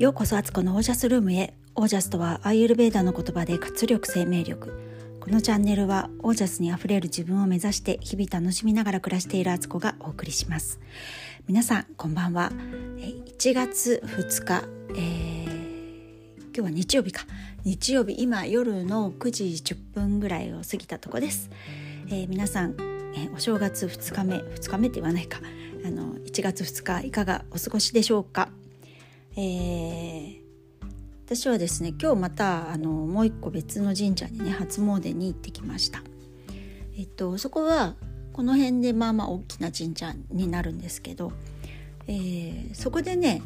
ようこそアツコのオージャスルームへ。オージャスとはアーユルヴェーダの言葉で活力、生命力。このチャンネルはオージャスにあふれる自分を目指して日々楽しみながら暮らしているアツコがお送りします。皆さんこんばんは。1月2日、今日は日曜日か。日曜日、今夜の9時10分ぐらいを過ぎたとこです。皆さん、お正月2日目って言わないか、1月2日いかがお過ごしでしょうか。私はですね、今日またもう一個別の神社にね、初詣に行ってきました。そこはこの辺でまあまあ大きな神社になるんですけど、そこでね、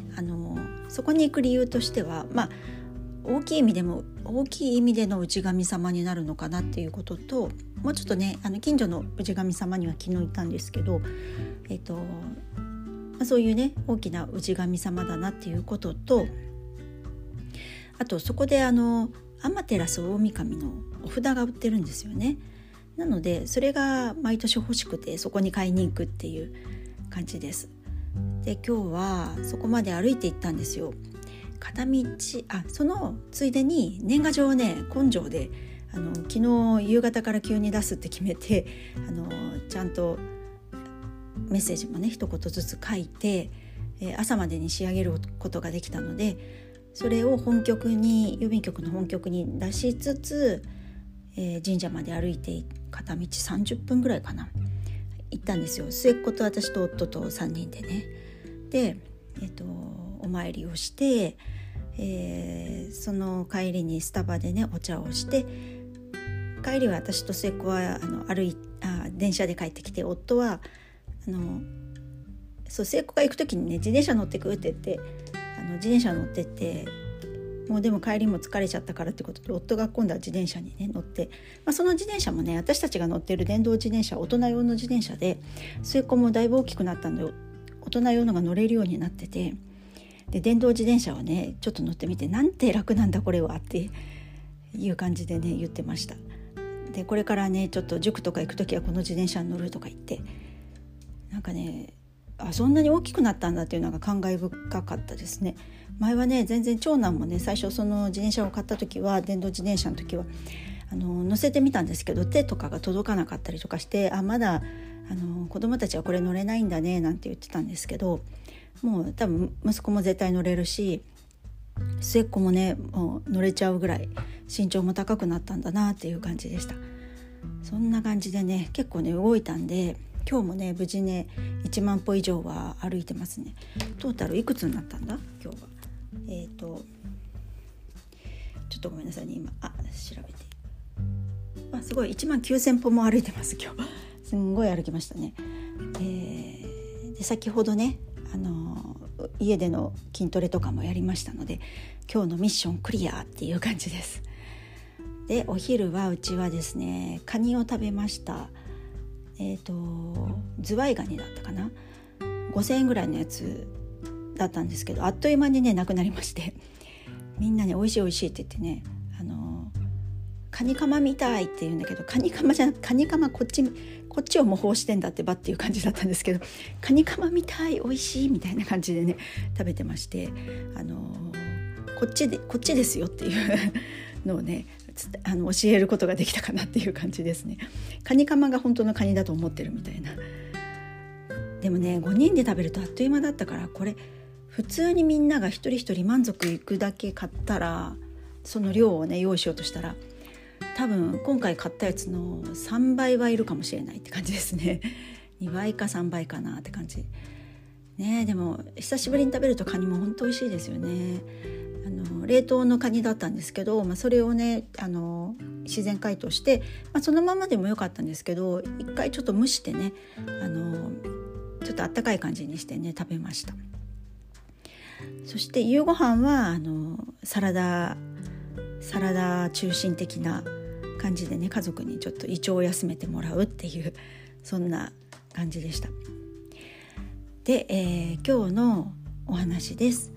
そこに行く理由としては、まあ大きい意味での内神様になるのかなっていうことと、もうちょっとね、近所の内神様には昨日行ったんですけど、そういうね大きな内神様だなっていうことと、あとそこで天照大神のお札が売ってるんですよね。なのでそれが毎年欲しくて、そこに買いに行くっていう感じです。で、今日はそこまで歩いて行ったんですよ。片道、そのついでに年賀状をね、根性で昨日夕方から急に出すって決めて、ちゃんとメッセージもね一言ずつ書いて、朝までに仕上げることができたので、それを郵便局の本局に出しつつ、神社まで歩いて片道30分ぐらいかな行ったんですよ。末っ子と私と夫と3人でね。で、お参りをして、その帰りにスタバでねお茶をして、帰りは私と末っ子は電車で帰ってきて、夫は末っ子が行く時にね、自転車乗ってくって言って、自転車乗ってって、もうでも帰りも疲れちゃったからってことで、夫が今度は自転車にね乗って、その自転車もね、私たちが乗ってる電動自転車、大人用の自転車で、末っ子もだいぶ大きくなったんで大人用のが乗れるようになってて、で電動自転車をねちょっと乗ってみて、なんて楽なんだこれはっていう感じでね言ってました。で、これからねちょっと塾とか行くときはこの自転車に乗るとか言って、なんかね、そんなに大きくなったんだっていうのが感慨深かったですね。前はね全然、長男もね最初その自転車を買った時は、電動自転車の時は乗せてみたんですけど、手とかが届かなかったりとかして、まだ子供たちはこれ乗れないんだねなんて言ってたんですけど、もう多分息子も絶対乗れるし、末っ子もねもう乗れちゃうぐらい身長も高くなったんだなっていう感じでした。そんな感じでね結構ね動いたんで、今日もね無事ね1万歩以上は歩いてますね。トータルいくつになったんだ今日は。ちょっとごめんなさいね、今調べて、すごい1万9000歩も歩いてます今日すんごい歩きましたね。で、先ほどね家での筋トレとかもやりましたので、今日のミッションクリアっていう感じです。で、お昼はうちはですねカニを食べました。ズワイガニだったかな、5000円ぐらいのやつだったんですけど、あっという間にねなくなりまして、みんなね美味しい美味しいって言ってね、カニカマみたいって言うんだけど、カニカマこっちを模倣してんだってばっていう感じだったんですけど、カニカマみたい美味しいみたいな感じでね食べてまして、こっちですよっていうのをね教えることができたかなっていう感じですね。カニカマが本当のカニだと思ってるみたいな。でもね5人で食べるとあっという間だったから、これ普通にみんなが一人一人満足いくだけ買ったら、その量をね用意しようとしたら、多分今回買ったやつの3倍はいるかもしれないって感じですね。2倍か3倍かなって感じね。でも久しぶりに食べるとカニも本当美味しいですよね。冷凍のカニだったんですけど、それをね自然解凍して、そのままでもよかったんですけど、一回ちょっと蒸してねちょっとあったかい感じにしてね食べました。そして夕ご飯はサラダ中心的な感じでね、家族にちょっと胃腸を休めてもらうっていう、そんな感じでした。で、今日のお話です。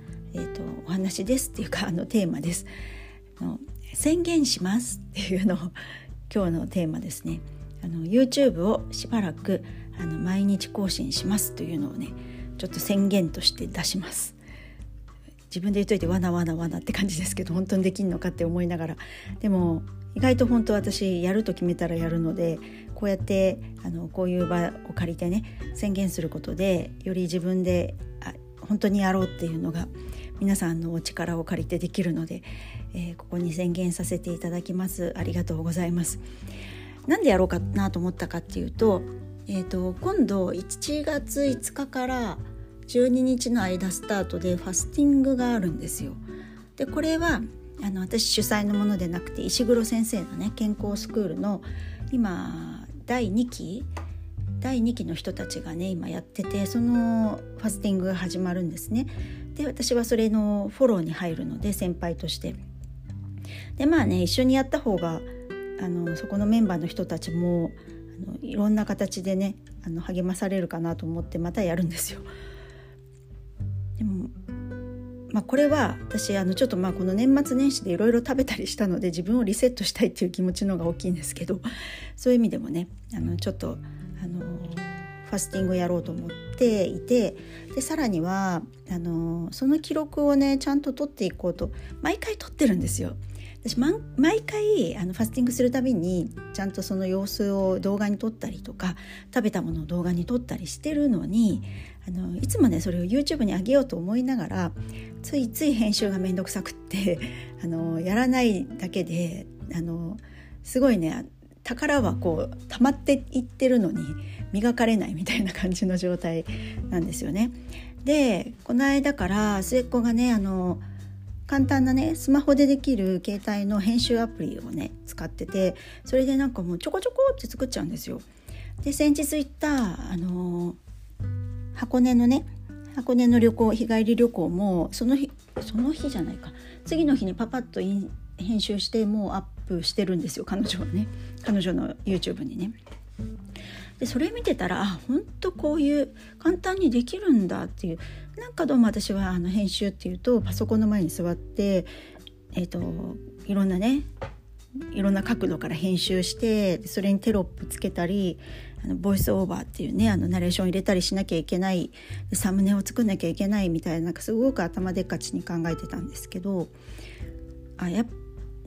お話ですっていうかテーマです。宣言しますっていうのを今日のテーマですね。YouTube をしばらく毎日更新しますというのをねちょっと宣言として出します。自分で言っといてわなって感じですけど、本当にできんのかって思いながら、でも意外と本当私やると決めたらやるので、こうやってこういう場を借りてね、宣言することでより自分で本当にやろうっていうのが皆さんのお力を借りてできるので、ここに宣言させていただきます。ありがとうございます。なんでやろうかなと思ったかっていうと、今度1月5日から12日の間スタートでファスティングがあるんですよ。でこれは私主催のものでなくて、石黒先生のね健康スクールの今第2期の人たちがね今やってて、そのファスティングが始まるんですね。で私はそれのフォローに入るので、先輩としてでまあね、一緒にやった方がそこのメンバーの人たちもいろんな形でね励まされるかなと思ってまたやるんですよ。でもこれは私ちょっとこの年末年始でいろいろ食べたりしたので、自分をリセットしたいっていう気持ちの方が大きいんですけど、そういう意味でもねちょっとファスティングをやろうと思っていて、でさらにはその記録をねちゃんと取っていこうと、毎回取ってるんですよ。私毎回ファスティングするたびにちゃんとその様子を動画に撮ったりとか、食べたものを動画に撮ったりしてるのに、いつもねそれを YouTube に上げようと思いながら、ついつい編集がめんどくさくってやらないだけで、すごいね宝はこう溜まっていってるのに磨かれないみたいな感じの状態なんですよね。でこの間から末っ子がね簡単なねスマホでできる携帯の編集アプリをね使ってて、それでなんかもうちょこちょこって作っちゃうんですよ。で先日行った箱根の旅行、日帰り旅行もその日じゃないか、次の日にパパッと編集してもうアップしてるんですよ、彼女はね、彼女の YouTube にね。でそれ見てたら、本当こういう簡単にできるんだっていう、なんかどうも私は編集っていうとパソコンの前に座って、いろんなねいろんな角度から編集して、それにテロップつけたりボイスオーバーっていうねナレーション入れたりしなきゃいけない、サムネを作んなきゃいけないみたいな、なんかすごく頭でっかちに考えてたんですけど、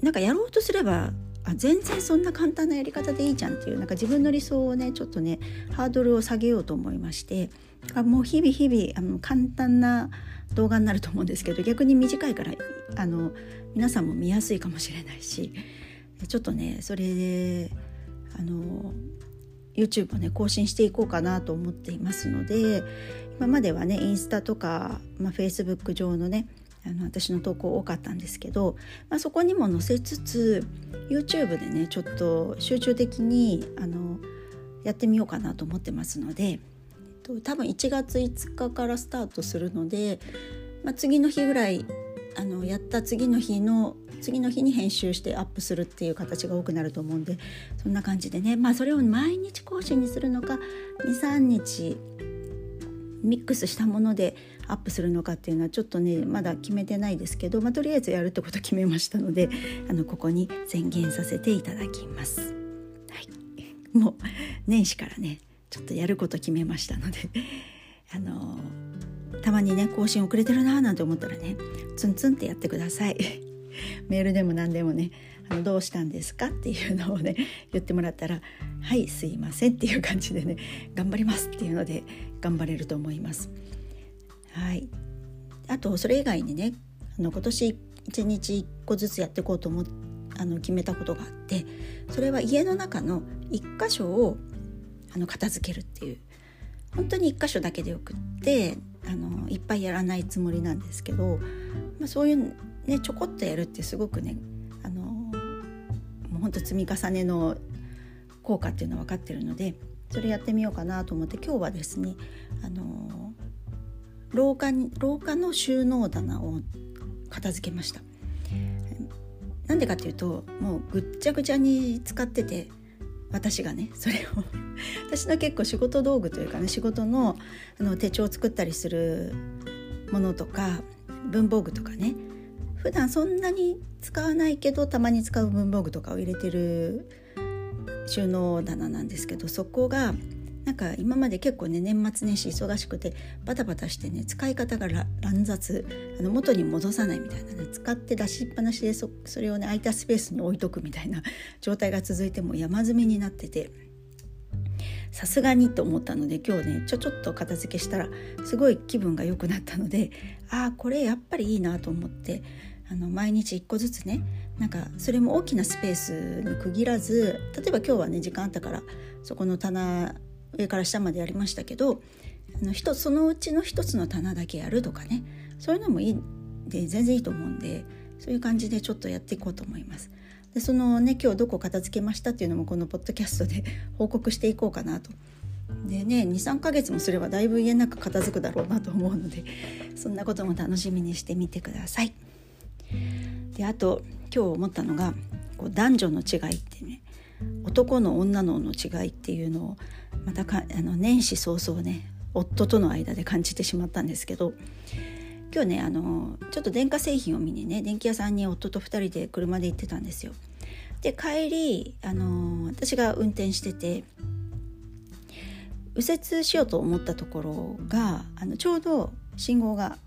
なんかやろうとすれば全然そんな簡単なやり方でいいじゃんっていう、なんか自分の理想をねちょっとねハードルを下げようと思いまして、もう日々簡単な動画になると思うんですけど、逆に短いから皆さんも見やすいかもしれないし、ちょっとねそれでYouTube をね更新していこうかなと思っていますので、今まではねインスタとか、Facebook 上のね私の投稿多かったんですけど、そこにも載せつつ YouTube でねちょっと集中的にやってみようかなと思ってますので、多分1月5日からスタートするので、次の日ぐらいやった次の日に編集してアップするっていう形が多くなると思うんで、そんな感じでね、それを毎日更新にするのか 2,3 日ミックスしたものでアップするのかっていうのはちょっとねまだ決めてないですけど、とりあえずやるってこと決めましたので、ここに宣言させていただきます、はい、もう年始からねちょっとやること決めましたのでたまにね更新遅れてるななんて思ったらねツンツンってやってくださいメールでも何でもねどうしたんですかっていうのをね言ってもらったら、はいすいませんっていう感じでね頑張りますっていうので頑張れると思います。はい、あとそれ以外にね今年1日1個ずつやっていこうと思って決めたことがあって、それは家の中の1箇所を片付けるっていう、本当に1箇所だけでよくっていっぱいやらないつもりなんですけど、そういうねちょこっとやるってすごくね本当積み重ねの効果っていうのは分かってるので、それやってみようかなと思って、今日はですね廊下の収納棚を片付けました。なんでかっていうと、もうぐっちゃぐちゃに使ってて、私がねそれを私の結構仕事道具というかね、仕事の手帳を作ったりするものとか文房具とかね、普段そんなに使わないけどたまに使う文房具とかを入れてる収納棚なんですけど、そこがなんか今まで結構ね年末年始忙しくてバタバタしてね使い方が乱雑、元に戻さないみたいなね、使って出しっぱなしで それをね空いたスペースに置いとくみたいな状態が続いても山積みになってて、さすがにと思ったので今日ねちょっと片付けしたらすごい気分が良くなったので、ああこれやっぱりいいなと思って、毎日1個ずつね、なんかそれも大きなスペースに区切らず、例えば今日はね時間あったからそこの棚上から下までやりましたけど、そのうちの一つの棚だけやるとかね、そういうのもいいで全然いいと思うんで、そういう感じでちょっとやっていこうと思います。でそのね今日どこ片付けましたっていうのもこのポッドキャストで報告していこうかなと。でね 2,3 ヶ月もすればだいぶ家の中片付くだろうなと思うので、そんなことも楽しみにしてみてください。であと今日思ったのが、こう男女の違いってね、男の女の違いっていうのをまた年始早々ね夫との間で感じてしまったんですけど、今日ねちょっと電化製品を見にね電気屋さんに夫と2人で車で行ってたんですよ。で帰り私が運転してて右折しようと思ったところがちょうど信号が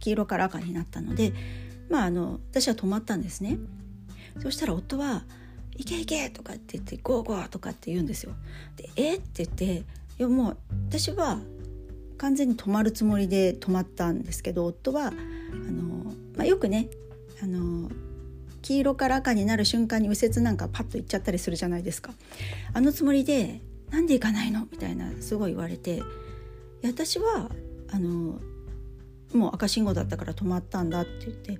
黄色から赤になったので、私は止まったんですね。そしたら夫は行け行けとかって言ってゴーゴーとかって言うんですよ。でって言って、いやもう私は完全に止まるつもりで止まったんですけど、夫はよくね黄色から赤になる瞬間に右折なんかパッと行っちゃったりするじゃないですか。あのつもりでなんで行かないのみたいなすごい言われて、いや私はもう赤信号だったから止まったんだって言って、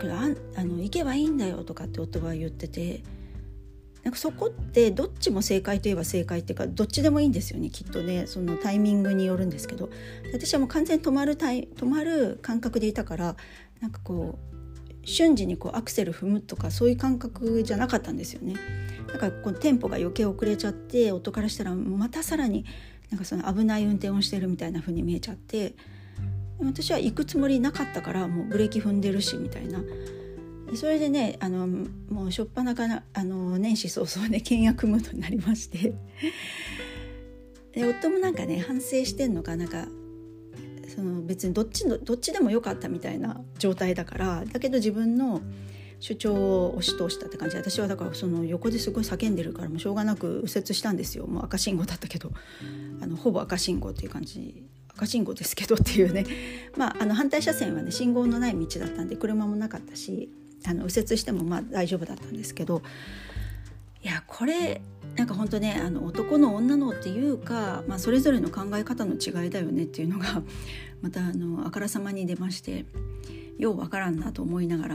行けばいいんだよとかって夫が言ってて、なんかそこってどっちも正解といえば正解っていうか、どっちでもいいんですよねきっとね、そのタイミングによるんですけど、私はもう完全に止まる感覚でいたから、なんかこう瞬時にこうアクセル踏むとかそういう感覚じゃなかったんですよね。だからこうテンポが余計遅れちゃって、夫からしたらまたさらになんかその危ない運転をしてるみたいな風に見えちゃって、私は行くつもりなかったからもうブレーキ踏んでるしみたいな。それでねもうしょっぱなから年始早々で倹約ムードになりましてで夫もなんかね反省してんのか、なんかその別にどっちでもよかったみたいな状態だから、だけど自分の主張を押し通したって感じで、私はだからその横ですごい叫んでるからもうしょうがなく右折したんですよ。もう赤信号だったけどほぼ赤信号っていう感じ、赤信号ですけどっていうね、反対車線はね信号のない道だったんで車もなかったし右折しても大丈夫だったんですけど、いやこれなんか本当ね男の女のっていうか、それぞれの考え方の違いだよねっていうのがまたあからさまに出まして、ようわからんなと思いなが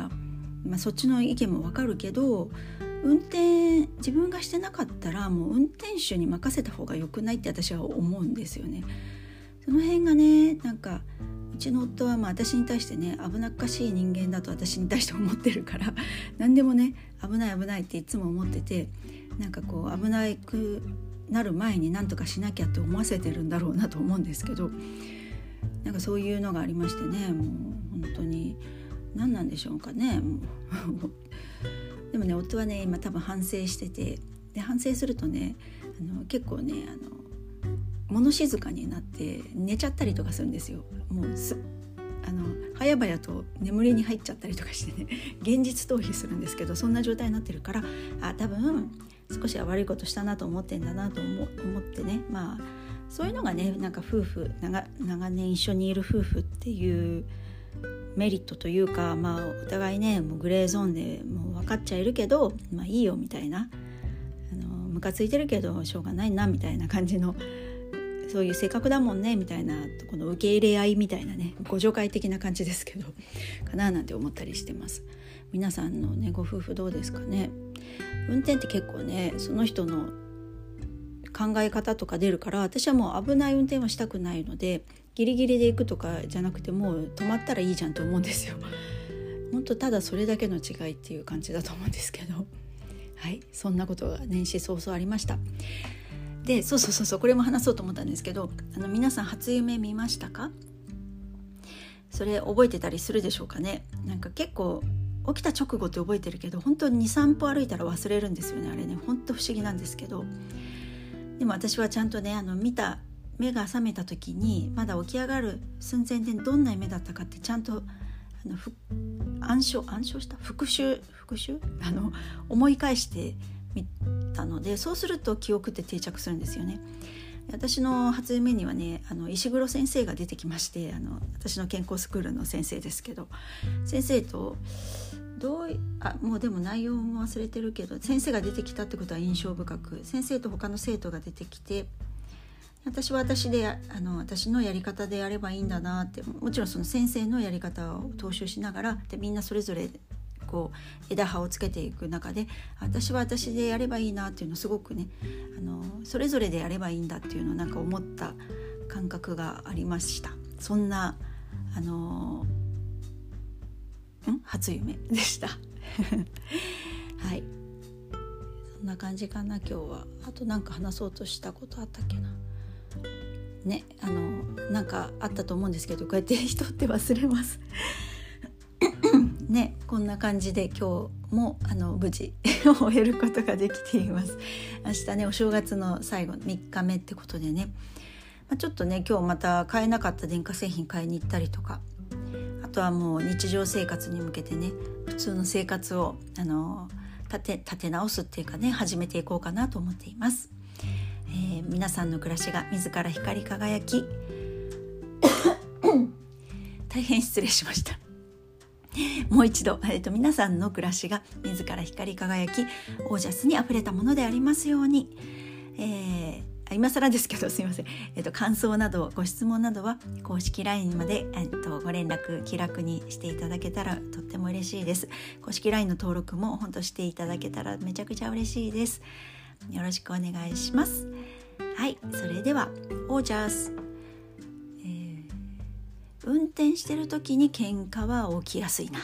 ら、そっちの意見もわかるけど運転自分がしてなかったらもう運転手に任せた方が良くないって私は思うんですよね。その辺がね、なんかうちの夫は私に対してね危なっかしい人間だと私に対して思ってるから何でもね危ない危ないっていつも思ってて、なんかこう危なくなる前に何とかしなきゃって思わせてるんだろうなと思うんですけど、なんかそういうのがありましてね、もう本当に何なんでしょうかねでもね夫はね今多分反省してて、で反省するとね結構ね物静かになって寝ちゃったりとかするんですよ。もう早々と眠りに入っちゃったりとかしてね現実逃避するんですけど、そんな状態になってるから、多分少しは悪いことしたなと思ってんだなと思ってね、そういうのがねなんか夫婦長年一緒にいる夫婦っていうメリットというか、お互いねもうグレーゾーンでもう分かっちゃいるけどいいよみたいな、ムカついてるけどしょうがないなみたいな感じの、そういう性格だもんねみたいな、この受け入れ合いみたいなね互助会的な感じですけどかななんて思ったりしてます。皆さんのねご夫婦どうですかね。運転って結構ねその人の考え方とか出るから、私はもう危ない運転はしたくないのでギリギリで行くとかじゃなくて、もう止まったらいいじゃんと思うんですよ。本当ただそれだけの違いっていう感じだと思うんですけど、はいそんなことが年始早々ありました。でそうこれも話そうと思ったんですけど、皆さん初夢見ましたか。それ覚えてたりするでしょうかね。なんか結構起きた直後って覚えてるけど、本当に 2,3 歩歩いたら忘れるんですよね。あれね本当不思議なんですけど、でも私はちゃんとね見た目が覚めた時にまだ起き上がる寸前でどんな夢だったかってちゃんと復習思い返してみたので、そうすると記憶って定着するんですよね。私の初夢にはね石黒先生が出てきまして、私の健康スクールの先生ですけど、先生ともうでも内容も忘れてるけど、先生が出てきたってことは印象深く、先生と他の生徒が出てきて、私は私で私のやり方でやればいいんだなって、もちろんその先生のやり方を踏襲しながら、でみんなそれぞれこう枝葉をつけていく中で、私は私でやればいいなっていうのをすごくねそれぞれでやればいいんだっていうのをなんか思った感覚がありました。そんな初夢でしたはい、そんな感じかな今日は。あとなんか話そうとしたことあったっけなね、なんかあったと思うんですけど、こうやって人って忘れますね。こんな感じで今日も無事終えることができています。明日ねお正月の最後3日目ってことでね、ちょっとね今日また買えなかった電化製品買いに行ったりとか、あとはもう日常生活に向けてね普通の生活を立て直すっていうかね始めていこうかなと思っています。皆さんの暮らしが自ら光り輝き大変失礼しました。もう一度、皆さんの暮らしが自ら光り輝きオージャスにあふれたものでありますように。今更ですけどすいません、感想などご質問などは公式 LINE まで、ご連絡気楽にしていただけたらとっても嬉しいです。公式 LINE の登録も本当していただけたらめちゃくちゃ嬉しいです。よろしくお願いします。はい、それではオージャス、運転してる時に喧嘩は起きやすいな